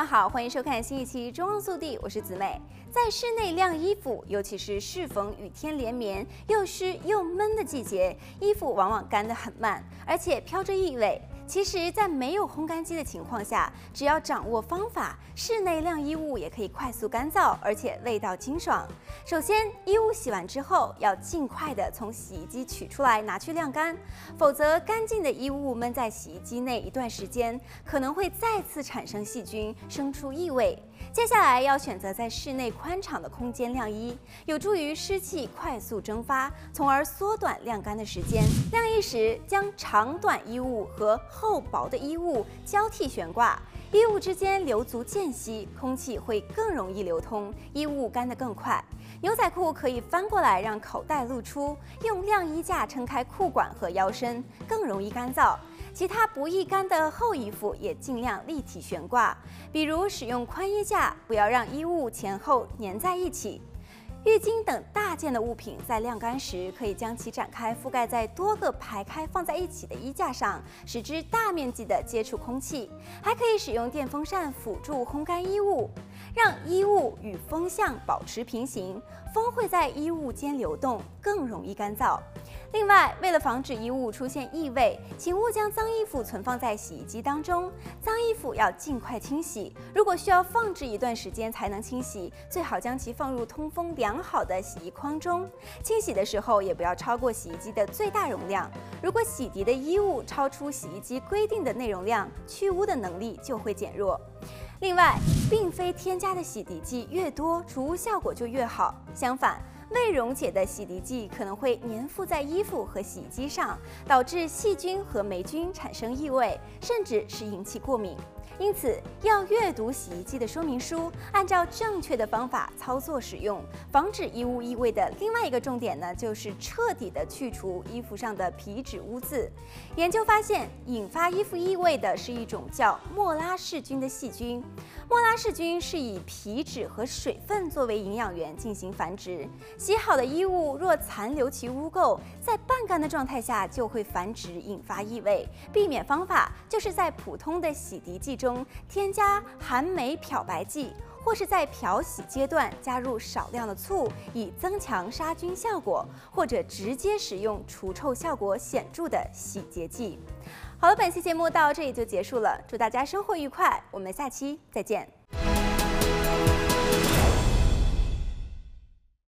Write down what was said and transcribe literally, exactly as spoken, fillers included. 们好，欢迎收看新一期《中庸速递》，我是子美。在室内晾衣服，尤其是适逢雨天连绵、又湿又闷的季节，衣服往往干得很慢，而且飘着异味。其实，在没有烘干机的情况下，只要掌握方法，室内晾衣物也可以快速干燥，而且味道清爽。首先，衣物洗完之后，要尽快的从洗衣机取出来拿去晾干，否则干净的衣物闷在洗衣机内一段时间，可能会再次产生细菌，生出异味。接下来要选择在室内宽敞的空间晾衣，有助于湿气快速蒸发，从而缩短晾干的时间。晾衣时，将长短衣物和厚薄的衣物交替悬挂，衣物之间留足间隙，空气会更容易流通，衣物干得更快。牛仔裤可以翻过来让口袋露出，用晾衣架撑开裤管和腰身，更容易干燥。其他不易干的厚衣服也尽量立体悬挂，比如使用宽衣架，不要让衣物前后粘在一起。浴巾等大件的物品在晾干时，可以将其展开覆盖在多个排开放在一起的衣架上，使之大面积的接触空气。还可以使用电风扇辅助烘干衣物，让衣物与风向保持平行，风会在衣物间流动，更容易干燥。另外，为了防止衣物出现异味，请勿将脏衣服存放在洗衣机当中。脏衣服要尽快清洗，如果需要放置一段时间才能清洗，最好将其放入通风良好的洗衣筐中。清洗的时候也不要超过洗衣机的最大容量，如果洗涤的衣物超出洗衣机规定的内容量，去污的能力就会减弱。另外，并非添加的洗涤剂越多，除污效果就越好，相反，未溶解的洗涤剂可能会粘附在衣服和洗衣机上，导致细菌和霉菌产生异味，甚至是引起过敏。因此，要阅读洗衣机的说明书，按照正确的方法操作使用。防止衣物异味的另外一个重点呢，就是彻底的去除衣服上的皮脂污渍。研究发现，引发衣服异味的是一种叫莫拉氏菌的细菌。莫拉氏菌是以皮脂和水分作为营养源进行繁殖。洗好的衣物若残留其污垢，在半干的状态下就会繁殖，引发异味。避免方法就是在普通的洗涤剂中添加含酶漂白剂，或是在漂洗阶段加入少量的醋，以增强杀菌效果，或者直接使用除臭效果显著的洗洁剂。好了，本期节目到这里就结束了，祝大家生活愉快，我们下期再见。